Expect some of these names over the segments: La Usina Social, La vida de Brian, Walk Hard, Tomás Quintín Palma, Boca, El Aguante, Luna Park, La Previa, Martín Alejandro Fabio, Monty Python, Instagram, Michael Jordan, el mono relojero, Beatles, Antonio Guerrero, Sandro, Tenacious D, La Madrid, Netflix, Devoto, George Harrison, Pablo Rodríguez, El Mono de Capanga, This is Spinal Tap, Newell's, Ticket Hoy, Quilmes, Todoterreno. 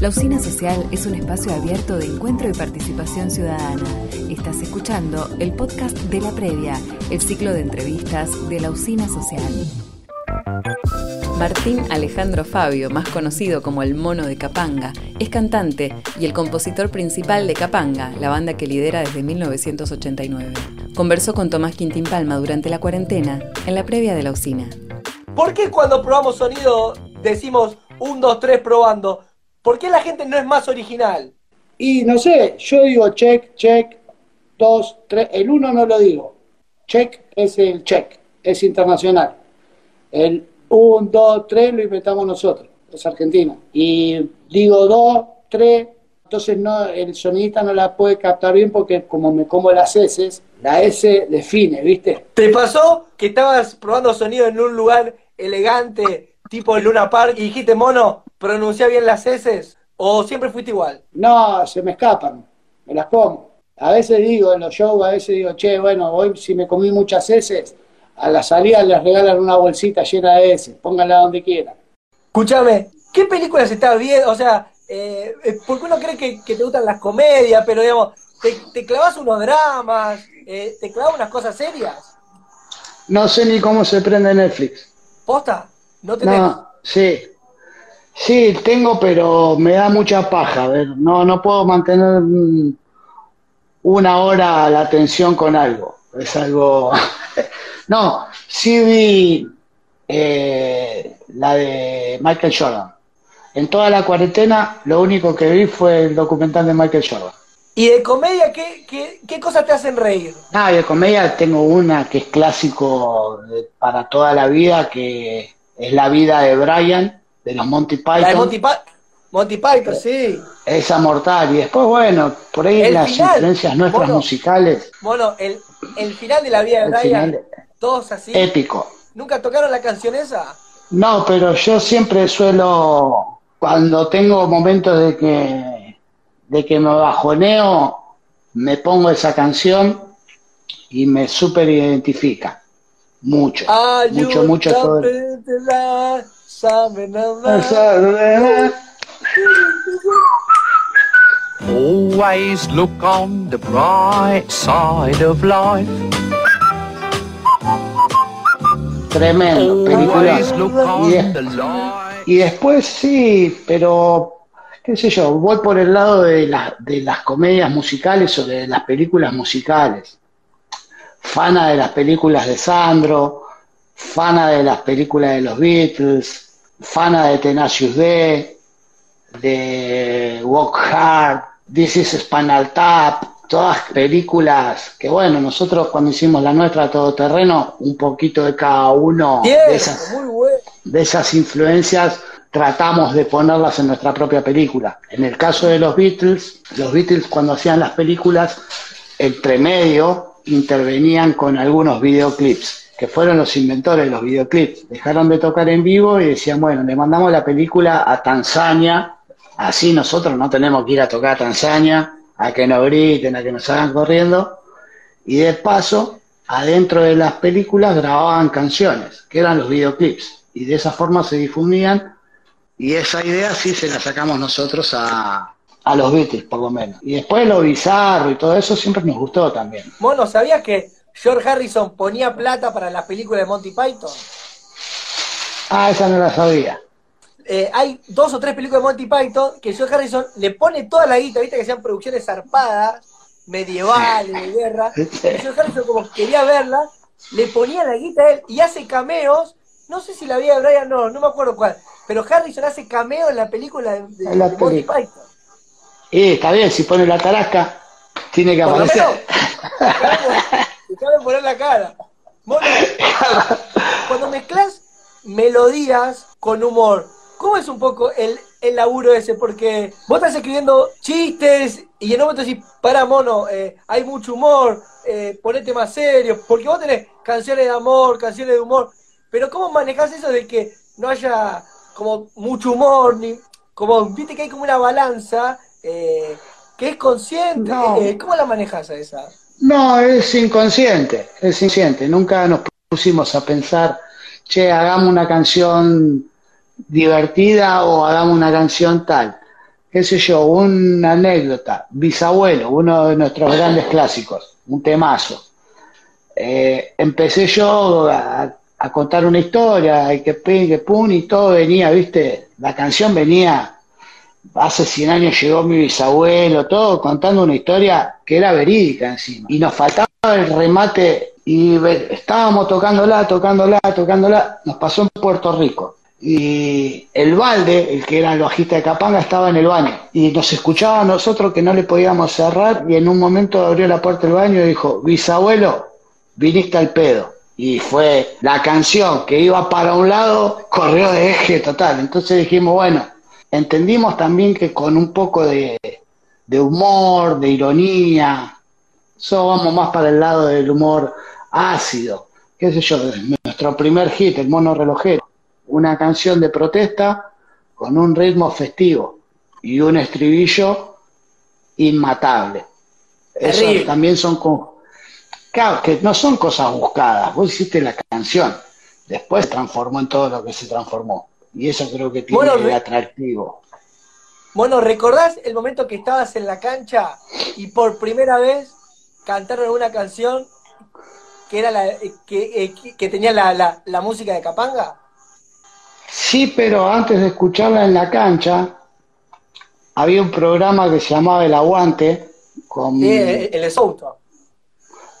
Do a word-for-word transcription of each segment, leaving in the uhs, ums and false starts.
La Usina Social es un espacio abierto de encuentro y participación ciudadana. Estás escuchando el podcast de La Previa, el ciclo de entrevistas de La Usina Social. Martín Alejandro Fabio, más conocido como El Mono de Capanga, es cantante y el compositor principal de Capanga, la banda que lidera desde mil novecientos ochenta y nueve. Conversó con Tomás Quintín Palma durante la cuarentena, en La Previa de La Usina. ¿Por qué cuando probamos sonido decimos un, dos, tres probando? ¿Por qué la gente no es más original? Y no sé, yo digo check, check, dos, tres, el uno no lo digo. Check es el check, es internacional. El un, dos, tres lo inventamos nosotros, los argentinos. Y digo dos, tres, entonces no, el sonidista no la puede captar bien porque como me como las eses, la S define, ¿viste? ¿Te pasó que estabas probando sonido en un lugar elegante, tipo el Luna Park, y dijiste, mono, pronuncia bien las eses? ¿O siempre fuiste igual? No, se me escapan, me las como. A veces digo en los shows, a veces digo, che, bueno, hoy si me comí muchas eses, a la salida les regalan una bolsita llena de ese, pónganla donde quieran. Escúchame, ¿qué películas estás viendo? O sea, eh, porque uno cree que, que te gustan las comedias, pero digamos, te, te clavas unos dramas, eh, te clavas unas cosas serias. No sé ni cómo se prende Netflix. ¿Posta? No te No, sí. Sí, tengo, pero me da mucha paja. A ver, no, no puedo mantener una hora la atención con algo. Es algo... No, sí vi eh, la de Michael Jordan. En toda la cuarentena lo único que vi fue el documental de Michael Jordan. ¿Y de comedia qué, qué, qué cosas te hacen reír? Ah, de comedia tengo una que es clásico de, para toda la vida, que es La Vida de Brian, de los Monty Python. La de Monty, pa- Monty Python, sí. Esa mortal. Y después, bueno, por ahí el las final, influencias nuestras bueno, musicales. Bueno, el, el final de La Vida de el Brian... Final, todos así. Épico. ¿Nunca tocaron la canción esa? No, pero yo siempre suelo, cuando tengo momentos de que de que me bajoneo, me pongo esa canción y me super identifica. Mucho. Are mucho, mucho. Todo el... Always look on the bright side of life. Tremendo, película. Y, de, y después sí, pero qué sé yo, voy por el lado de, la, de las comedias musicales o de las películas musicales. Fana de las películas de Sandro, fana de las películas de los Beatles, fana de Tenacious D, de Walk Hard, This is Spinal Tap. Todas películas que, bueno, nosotros cuando hicimos la nuestra Todoterreno, un poquito de cada uno de esas, de esas influencias tratamos de ponerlas en nuestra propia película. En el caso de los Beatles, los Beatles cuando hacían las películas, entre medio intervenían con algunos videoclips, que fueron los inventores de los videoclips. Dejaron de tocar en vivo y decían, bueno, le mandamos la película a Tanzania, así nosotros no tenemos que ir a tocar a Tanzania, a que nos griten, a que nos hagan corriendo, y de paso, adentro de las películas grababan canciones, que eran los videoclips, y de esa forma se difundían, y esa idea sí se la sacamos nosotros a, a los Beatles, por lo menos. Y después lo bizarro y todo eso siempre nos gustó también. Mono, ¿sabías que George Harrison ponía plata para las películas de Monty Python? Ah, esa no la sabía. Eh, hay dos o tres películas de Monty Python que George Harrison le pone toda la guita, viste que sean producciones zarpadas, medievales, de guerra, y George Harrison como quería verla, le ponía la guita a él y hace cameos, no sé si La Vida de Brian, no, no me acuerdo cuál, pero Harrison hace cameos en la película de, de, la de Monty Python. Eh, está bien, si pone la tarasca, tiene que aparecer. Cabe poner la cara. Bueno, cuando mezclas melodías con humor, ¿cómo es un poco el, el laburo ese? Porque vos estás escribiendo chistes y en un momento decís, pará, mono, eh, hay mucho humor, eh, ponete más serio, porque vos tenés canciones de amor, canciones de humor, pero ¿cómo manejás eso de que no haya como mucho humor? Ni como viste que hay como una balanza eh, que es consciente. No. Eh, ¿Cómo la manejás a esa? No, es inconsciente, es inconsciente. Nunca nos pusimos a pensar, che, hagamos una canción divertida o hagamos una canción tal, qué sé yo, una anécdota, Bisabuelo, uno de nuestros grandes clásicos, un temazo. Eh, empecé yo a, a contar una historia, y que pin, que pun, y todo venía, viste, la canción venía, hace cien años llegó mi bisabuelo, todo contando una historia que era verídica encima. Y nos faltaba el remate y estábamos tocándola, tocándola, tocándola, nos pasó en Puerto Rico. Y el Balde, el que era el bajista de Capanga, estaba en el baño y nos escuchaba a nosotros que no le podíamos cerrar, y en un momento abrió la puerta del baño y dijo, bisabuelo, viniste al pedo. Y fue la canción que iba para un lado, corrió de eje total. Entonces dijimos, bueno, entendimos también que con un poco de, de humor, de ironía, solo vamos más para el lado del humor ácido, qué sé yo, nuestro primer hit, El Mono Relojero, una canción de protesta con un ritmo festivo y un estribillo inmatable. Eso también son con, claro, que no son cosas buscadas, vos hiciste la canción, después se transformó en todo lo que se transformó. Y eso creo que tiene bueno, el atractivo. Bueno, ¿recordás el momento que estabas en la cancha y por primera vez cantaron una canción que era la que, que tenía la, la, la música de Capanga? Sí, pero antes de escucharla en la cancha, había un programa que se llamaba El Aguante, con sí, el, el de Soto.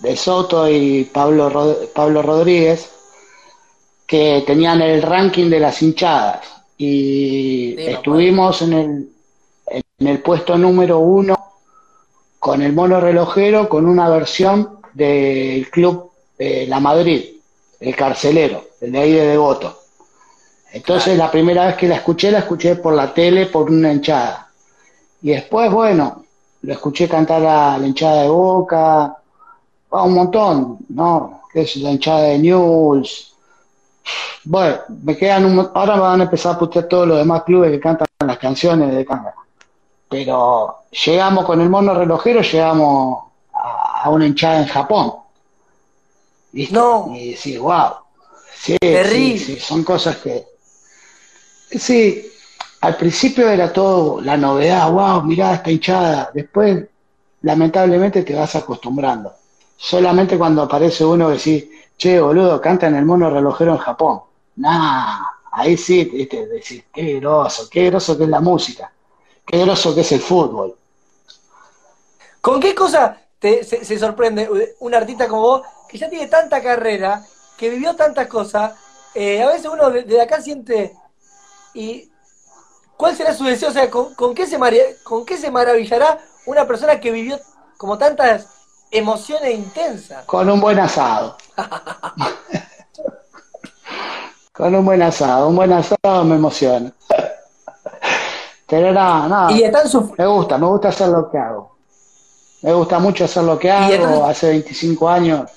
De Soto y Pablo, Rod Pablo Rodríguez, que tenían el ranking de las hinchadas, y sí, estuvimos en el, en el puesto número uno con El Mono Relojero, con una versión del club eh, La Madrid, el carcelero, el de ahí de Devoto. Entonces claro, la primera vez que la escuché, la escuché por la tele, por una hinchada, y después, bueno, lo escuché cantar a la hinchada de Boca, a un montón, ¿no? Que es la hinchada de Newell's. Bueno, me quedan un, ahora me van a empezar a putear todos los demás clubes que cantan las canciones de Capanga. Pero llegamos con El Mono Relojero, llegamos a, a una hinchada en Japón. ¿Viste? No. Y sí, wow. Sí, sí, sí, son cosas que... Sí, al principio era todo la novedad, wow, mirá esta hinchada. Después, lamentablemente, te vas acostumbrando. Solamente cuando aparece uno que sí, che, boludo, cantan El Mono Relojero en Japón. Nah, ahí sí, viste, decís, qué groso, qué groso que es la música, qué groso que es el fútbol. ¿Con qué cosa te, se, se sorprende un artista como vos, que ya tiene tanta carrera, que vivió tantas cosas? Eh, a veces uno desde acá siente, y ¿cuál será su deseo? O sea, ¿con, con, qué se ¿con qué se maravillará una persona que vivió como tantas emociones intensas? Con un buen asado. Con un buen asado, un buen asado me emociona. Pero nada, nada. ¿Y están me gusta, me gusta hacer lo que hago. Me gusta mucho hacer lo que hago, hace veinticinco años.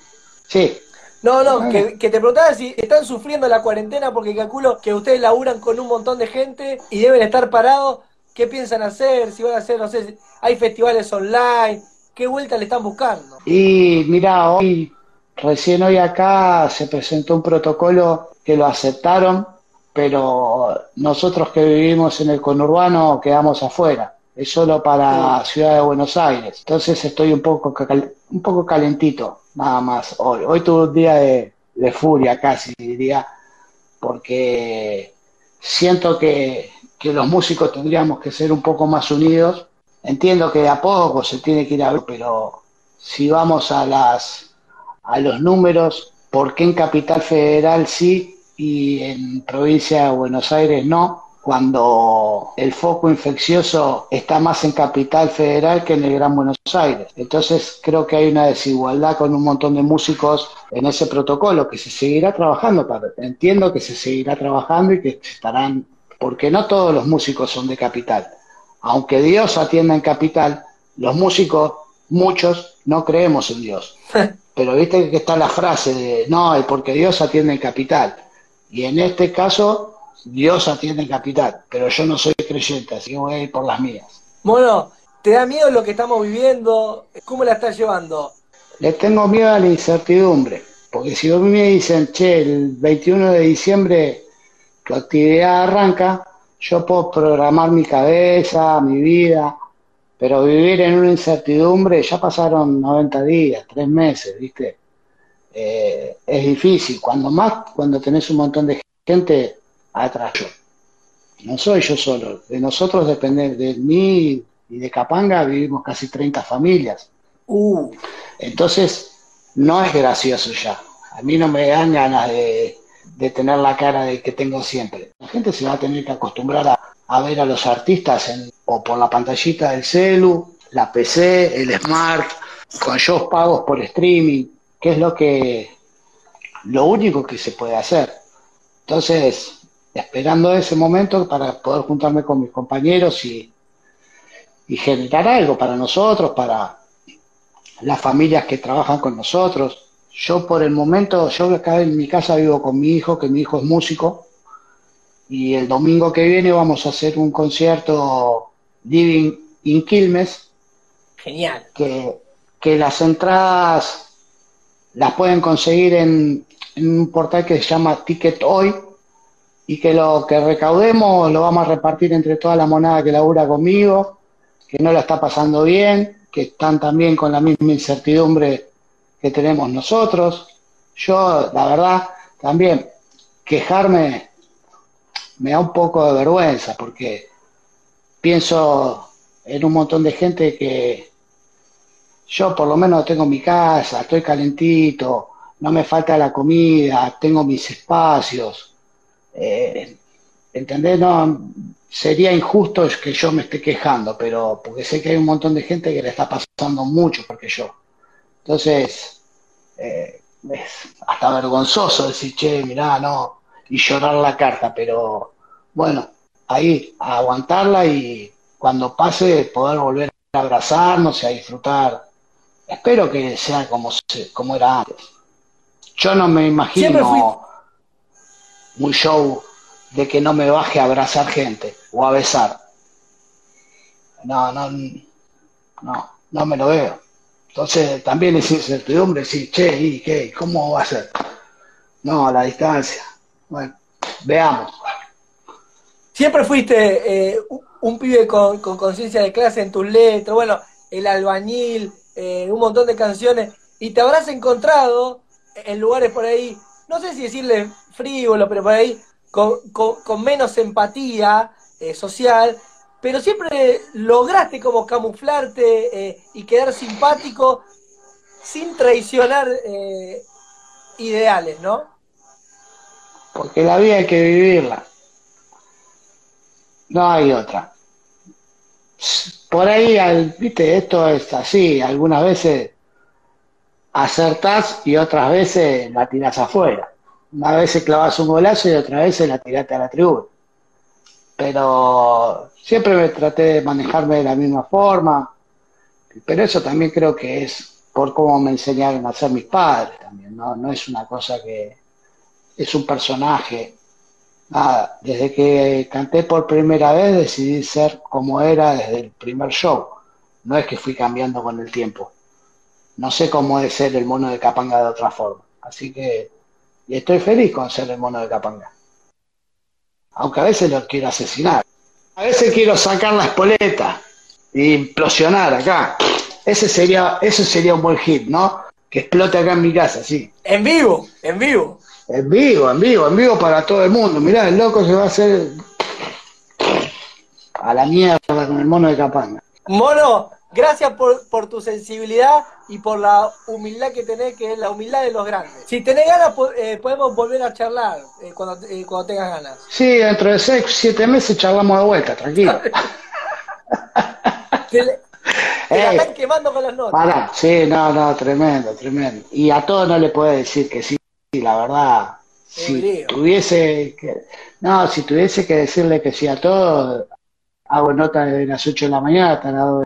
Sí. No, no, que, que te preguntaba si están sufriendo la cuarentena, porque calculo que ustedes laburan con un montón de gente y deben estar parados. ¿Qué piensan hacer? Si van a hacer, no sé, hay festivales online, ¿qué vuelta le están buscando? Y mira, hoy... Recién hoy acá se presentó un protocolo que lo aceptaron, pero nosotros que vivimos en el conurbano quedamos afuera. Es solo para sí. Ciudad de Buenos Aires. Entonces estoy un poco cal un poco calentito, nada más hoy. Hoy tuve un día de, de furia casi, diría, porque siento que, que los músicos tendríamos que ser un poco más unidos. Entiendo que de a poco se tiene que ir a ver, pero si vamos a las... a los números, ¿por qué en Capital Federal sí y en Provincia de Buenos Aires no? Cuando el foco infeccioso está más en Capital Federal que en el Gran Buenos Aires. Entonces creo que hay una desigualdad con un montón de músicos en ese protocolo, que se seguirá trabajando, para, entiendo que se seguirá trabajando y que estarán, porque no todos los músicos son de Capital. Aunque Dios atienda en Capital, los músicos, muchos, no creemos en Dios. Pero viste que está la frase de, no, porque Dios atiende en Capital. Y en este caso, Dios atiende en Capital. Pero yo no soy creyente, así que voy a ir por las mías. Bueno, ¿te da miedo lo que estamos viviendo? ¿Cómo la estás llevando? Le tengo miedo a la incertidumbre. Porque si vos me dicen, che, el veintiuno de diciembre tu actividad arranca, yo puedo programar mi cabeza, mi vida, pero vivir en una incertidumbre, ya pasaron noventa días, tres meses, ¿viste? Eh, es difícil, cuando más, cuando tenés un montón de gente atrás. No soy yo solo, de nosotros depende, de mí y de Capanga vivimos casi treinta familias. Uh, entonces, no es gracioso ya. A mí no me dan ganas de, de tener la cara de que tengo siempre. La gente se va a tener que acostumbrar a, a ver a los artistas en, o por la pantallita del celu, la P C, el Smart, con shows pagos por streaming, que es lo que lo único que se puede hacer. Entonces, esperando ese momento para poder juntarme con mis compañeros y, y generar algo para nosotros, para las familias que trabajan con nosotros. Yo por el momento, yo acá en mi casa vivo con mi hijo, que mi hijo es músico, y el domingo que viene vamos a hacer un concierto Living in Quilmes. Genial. Que, que las entradas las pueden conseguir en, en un portal que se llama Ticket Hoy, y que lo que recaudemos lo vamos a repartir entre toda la monada que labura conmigo, que no la está pasando bien, que están también con la misma incertidumbre que tenemos nosotros. Yo, la verdad, también quejarme me da un poco de vergüenza, porque pienso en un montón de gente que yo por lo menos tengo mi casa, estoy calentito, no me falta la comida, tengo mis espacios, eh, ¿entendés? No, sería injusto que yo me esté quejando, pero porque sé que hay un montón de gente que le está pasando mucho porque yo. Entonces, eh, es hasta vergonzoso decir, che, mirá, no, y llorar la carta, pero bueno, ahí, a aguantarla y cuando pase poder volver a abrazarnos y a disfrutar. Espero que sea como, como era antes. Yo no me imagino un show de que no me baje a abrazar gente o a besar. No, no, no, no me lo veo. Entonces también es incertidumbre, sí, che, ¿y qué? ¿Cómo va a ser? No, a la distancia. Bueno, veamos. Siempre fuiste eh, un pibe con conciencia de clase en tus letras, bueno, El Albañil, eh, un montón de canciones, y te habrás encontrado en lugares por ahí, no sé si decirle frívolo, pero por ahí, con, con, con menos empatía eh, social, pero siempre lograste como camuflarte eh, y quedar simpático sin traicionar eh, ideales, ¿no? Porque la vida hay que vivirla. No hay otra. Por ahí, al, viste, esto es así. Algunas veces acertás y otras veces la tirás afuera. Una vez clavas un golazo y otra vez la tiraste a la tribuna. Pero siempre me traté de manejarme de la misma forma, pero eso también creo que es por cómo me enseñaron a ser mis padres también, no, no es una cosa que es un personaje. Nada, desde que canté por primera vez decidí ser como era desde el primer show, no es que fui cambiando con el tiempo. No sé cómo es ser El Mono de Capanga de otra forma, así que y estoy feliz con ser El Mono de Capanga. Aunque a veces lo quiero asesinar. A veces quiero sacar la espoleta e implosionar acá. Ese sería, eso sería un buen hit, ¿no? Que explote acá en mi casa, sí. En vivo, en vivo. En vivo, en vivo, en vivo para todo el mundo. Mirá, el loco se va a hacer a la mierda con El Mono de Capanga. Mono, gracias por, por tu sensibilidad y por la humildad que tenés, que es la humildad de los grandes. Si tenés ganas, eh, podemos volver a charlar eh, cuando, eh, cuando tengas ganas. Sí, dentro de seis, siete meses charlamos de vuelta, tranquilo. Te, te hey, la están quemando con las notas. Pará, sí, no, no, tremendo, tremendo. Y a todos no le puedo decir que sí, la verdad. Es si brío. tuviese que, no, si tuviese que decirle que sí a todos, hago notas desde las ocho de la mañana hasta las dos.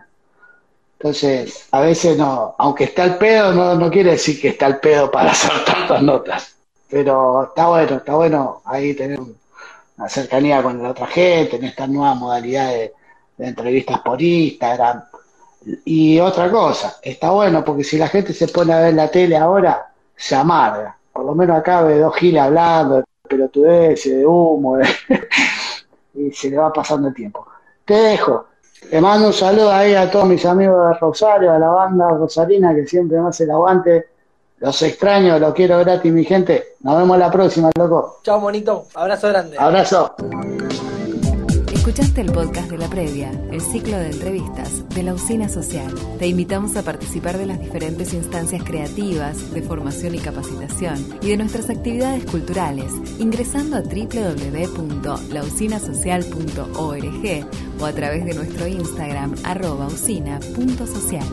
Entonces, a veces no, aunque está al pedo, no, no quiere decir que está al pedo para hacer tantas notas. Pero está bueno, está bueno ahí tener una cercanía con la otra gente, en esta nueva modalidad de, de entrevistas por Instagram. Y otra cosa, está bueno porque si la gente se pone a ver la tele ahora, se amarga. Por lo menos acá ve dos giles hablando, pelotudeces, de humo, de... y se le va pasando el tiempo. Te dejo. Le mando un saludo ahí a todos mis amigos de Rosario, a la banda rosarina que siempre me hace el aguante. Los extraño, los quiero gratis, mi gente. Nos vemos la próxima, loco. Chao, monito. Abrazo grande. Abrazo. Escuchaste el podcast de La Previa, el ciclo de entrevistas de La Usina Social. Te invitamos a participar de las diferentes instancias creativas, de formación y capacitación, y de nuestras actividades culturales, ingresando a doble u doble u doble u punto la usina social punto org o a través de nuestro Instagram, arroba usina punto social.